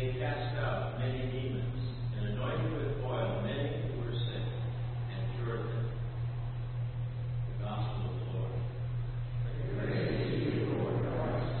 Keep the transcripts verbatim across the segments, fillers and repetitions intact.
they cast out many demons, and anointed with oil many who were sick, and cured them. The Gospel of the Lord. Praise to you, Lord Christ.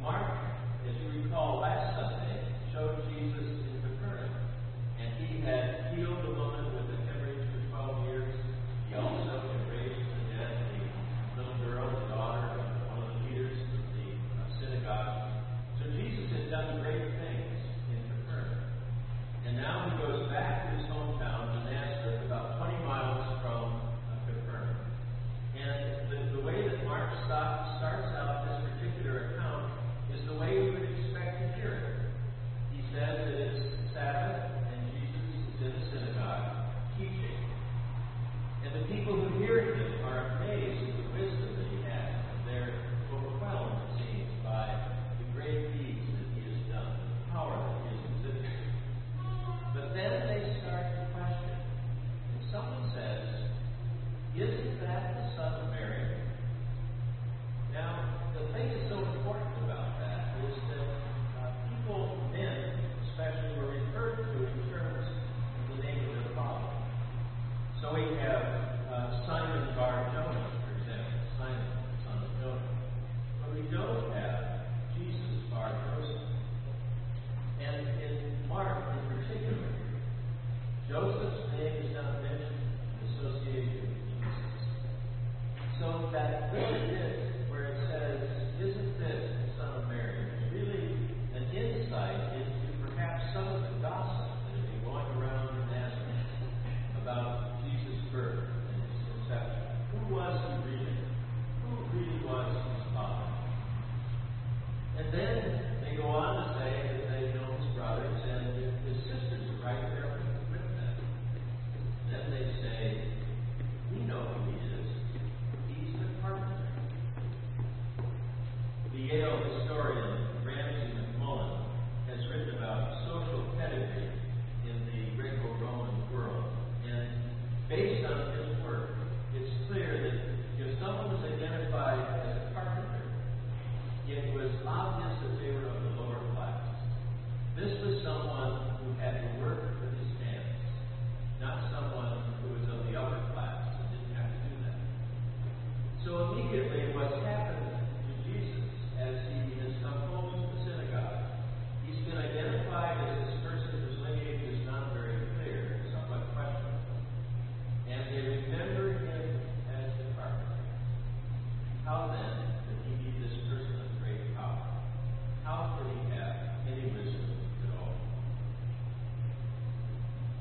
Mark, as you recall, last Sunday showed Jesus in Capernaum, and he had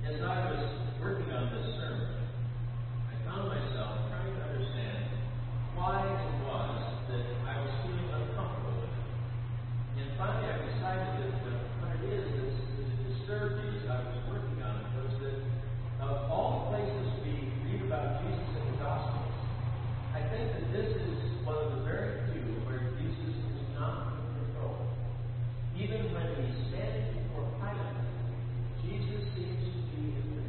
As I was working on this sermon, I found myself trying to understand why it was that I was feeling uncomfortable with it. And finally I decided that what it is that's disturbed me as I was working on it was that of all the places we read about Jesus in the Gospels, I think that this is one of the very few where Jesus is not in control. Even when he's standing before Pilate, Jesus seems to be in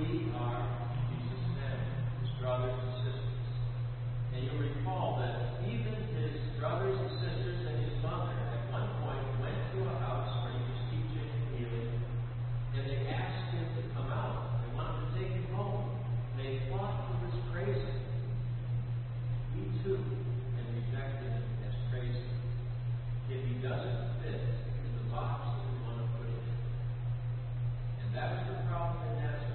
We are Jesus' men, his brothers and sisters. And you'll recall that even his brothers and sisters and his mother at one point went to a house where he was teaching and healing, and they asked him to come out. They wanted to take him home. They thought he was crazy. He too can reject him as crazy if he doesn't fit in the box that we want to put him in. And that was the problem in Nazareth.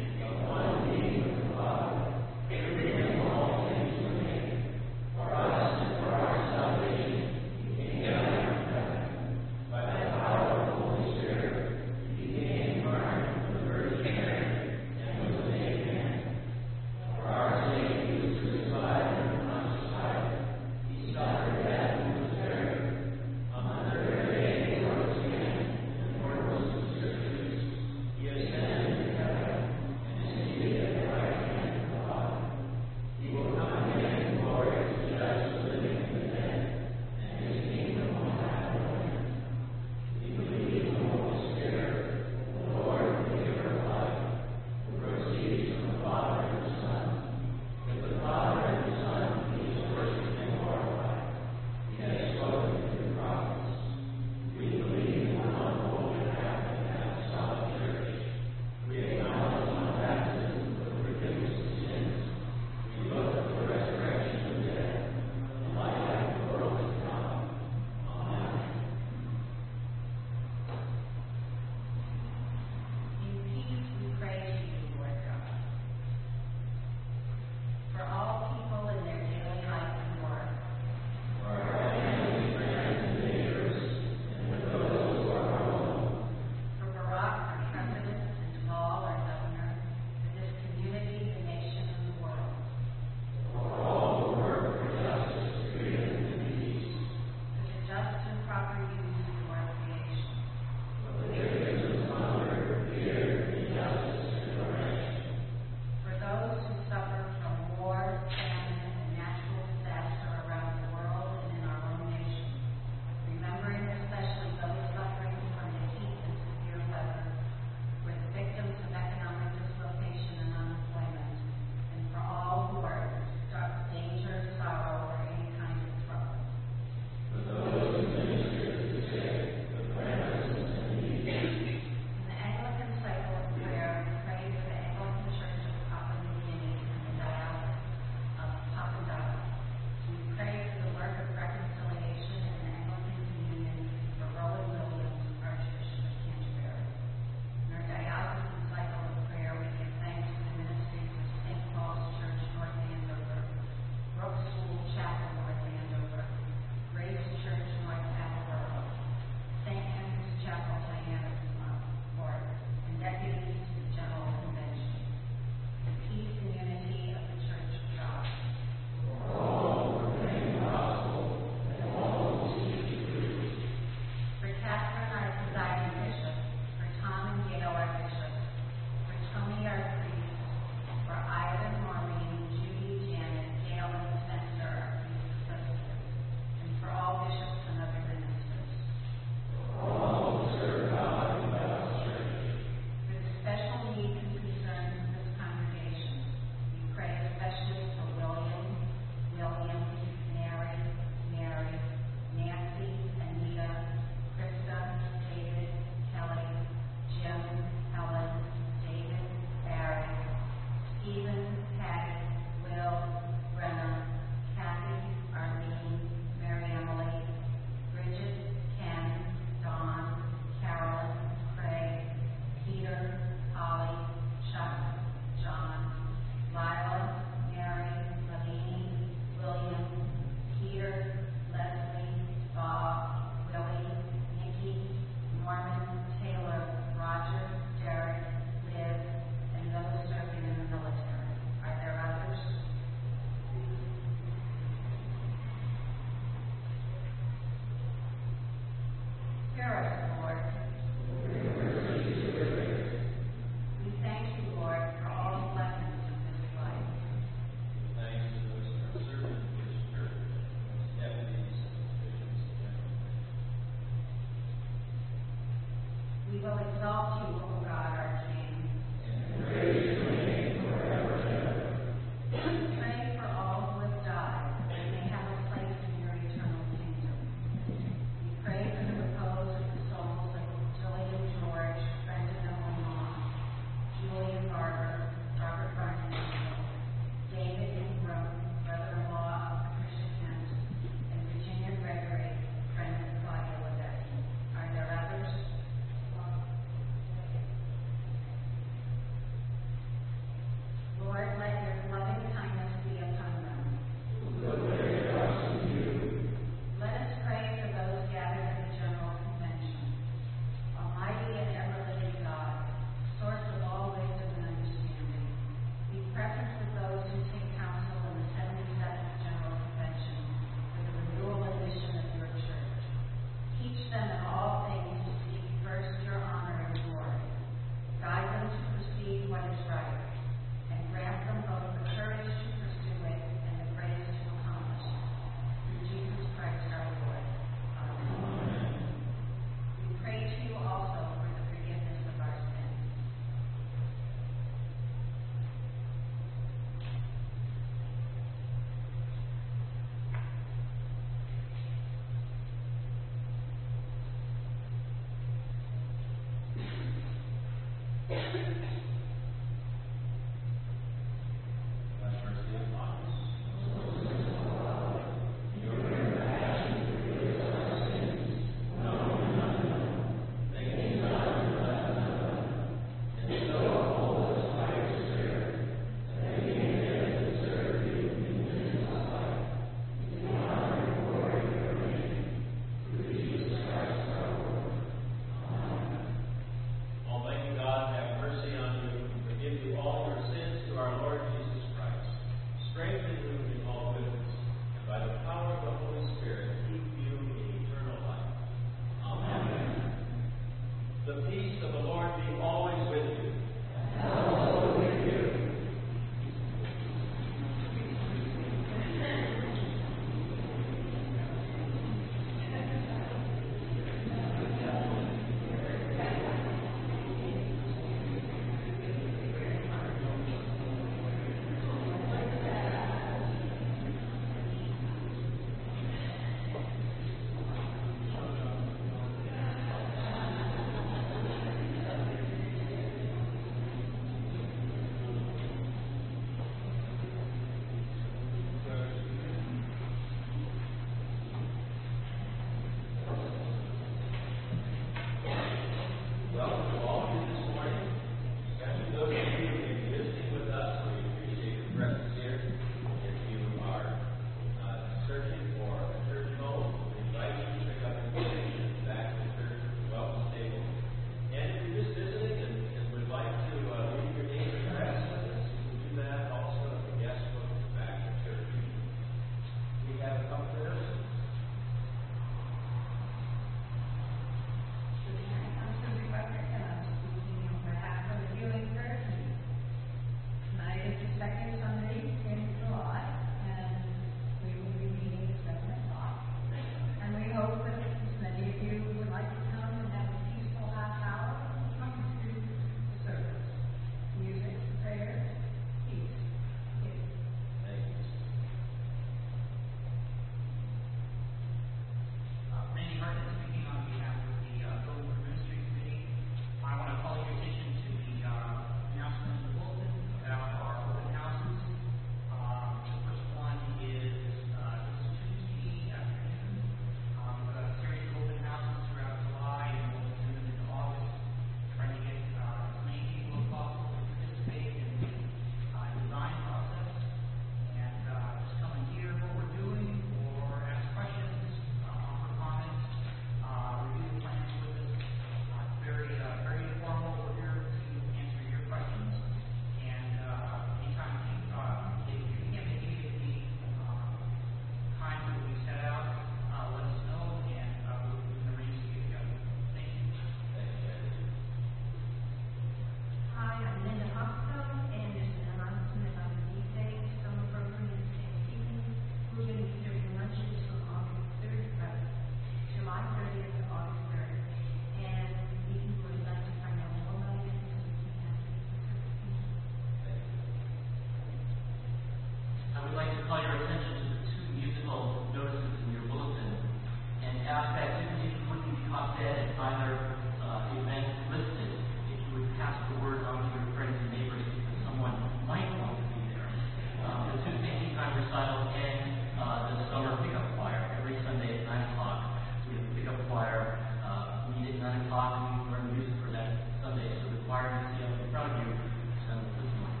recital and uh, the summer pickup choir. Every Sunday at nine o'clock, we have a pickup choir. Uh, we meet at nine o'clock, and we learn music for that Sunday. So the choir you see up in front of you is on the fifth month.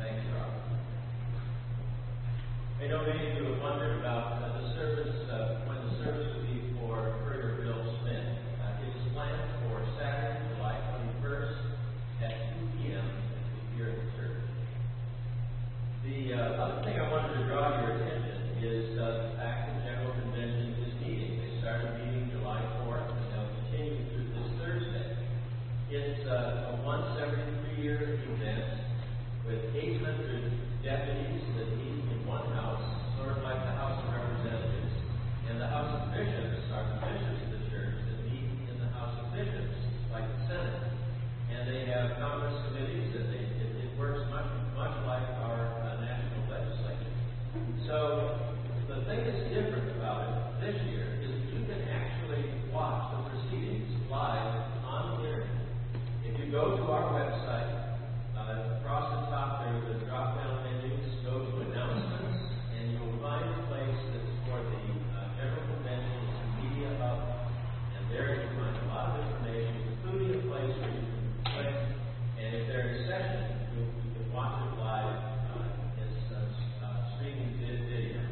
Thanks, Rob. I know many of you have wondered about uh, the service, uh, when the service would be for Brother Bill Smith. Uh, it's planned for Saturday, July twenty-first at two p m here at the church. The uh, other thing I wanted to draw your attention is uh, the fact that the General Convention is meeting. They started meeting July fourth, and they'll continue through this Thursday. It's uh, a once every three year event with eight hundred deputies that meet in one house, sort of like the House of Representatives. And the House of Bishops are the bishops of the church that meet in the House of Bishops, like the Senate. And they have Congress committees, and they, it, it works much, much like our uh, national legislature. So the thing that's different about it this year is that you can actually watch the proceedings live on the internet. If you go to our website, uh, across the top there, the drop-down menus, go to announcements, and you'll find a place that's for the uh, General Convention, the Media Hub, and there you find a lot of information, including a place where you can click, and if there's a session, you can watch it live. Uh, it's uh, uh, streaming video.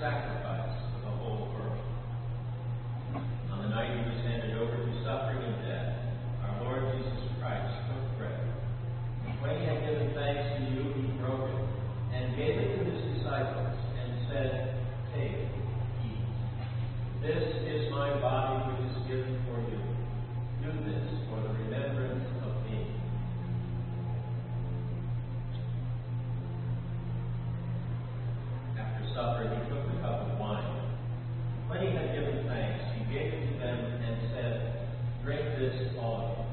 sacrifice for the whole world. On the night he was handed over to suffering and death, our Lord Jesus Christ took bread. When he had given thanks to you, he broke it and gave it to his disciples and said, "Take, eat. This is my body which is given for you. Do this for the remembrance of me." After supper, he took the cup of wine. When he had given thanks, he gave it to them and said, "Drink this, all of you.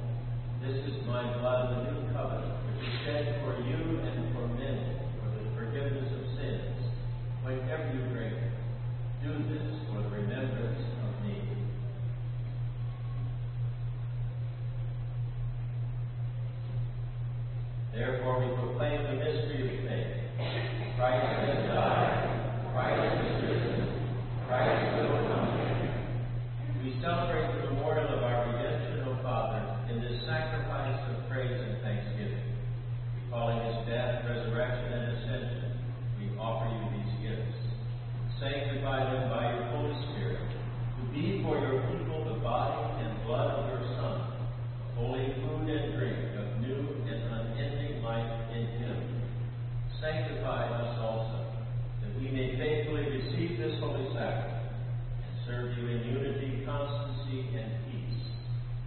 This is my blood of the new covenant, which is shed for you and for men for the forgiveness of sins. Whenever you drink it, do this for the remembrance of me." Therefore we proclaim the mystery of faith. Christ has died. Christ is risen. Christ will come again. We celebrate the memorial of our redemption, O Father, in this sacrifice of praise and thanksgiving. Recalling his death, resurrection, and ascension, we offer you these gifts. Sanctify them by your Holy Spirit, to be for your people the body and blood of your Son, holy food and drink of new and unending life in him. Sanctify us also, that we may faithfully receive this holy sacrament and serve you in unity, constancy, and peace,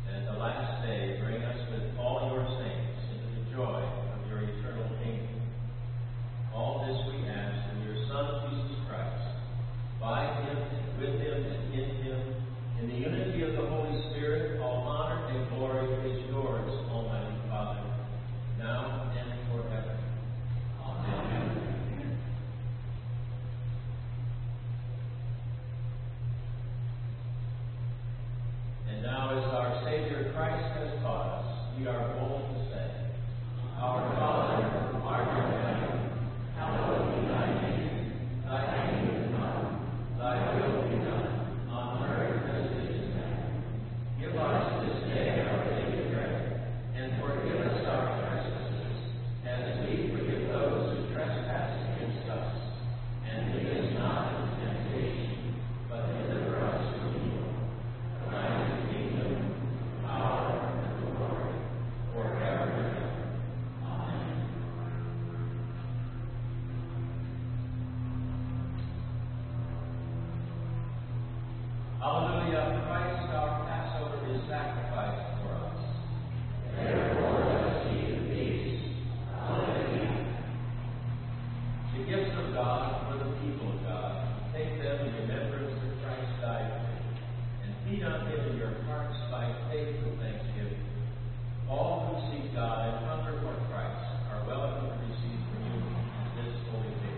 and at the last day bring us with all your saints into the joy of your eternal kingdom. All this we ask in your Son, Jesus Christ, by him, and with him, and in him, in the unity of the Holy Spirit, all honor and glory is yours, Almighty Father, now and forever. Amen. And now, as our Savior Christ has taught us, we are bold to say, "Our Father, art in heaven, hallowed be thy name. Thy kingdom come, thy will be done, on earth as it is in heaven. Give us this day our daily bread, and forgive us our trespasses, as we forgive those who trespass against us. And lead us not into temptation, but deliver us from evil. For thine is the kingdom, the power, and the glory, forever and ever. Hallelujah, Christ our Passover is sacrificed for us. Therefore let us eat the feast. Hallelujah. The gifts of God for the people of God, take them in remembrance that Christ died for you, and feed on him in your hearts by faithful thanksgiving. All who seek God and hunger for Christ are welcome to receive communion in this holy table.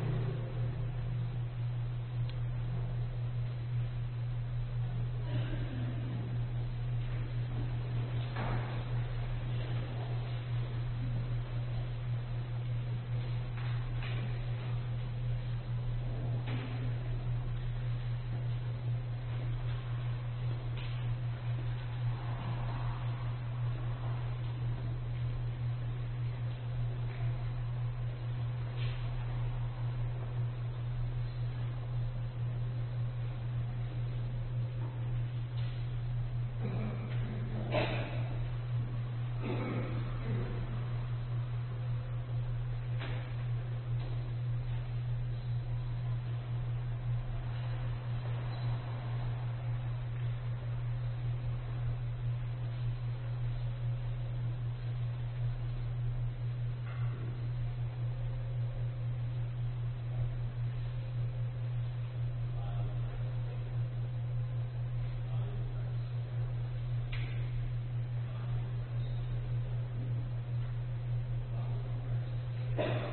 Thank you.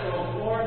so far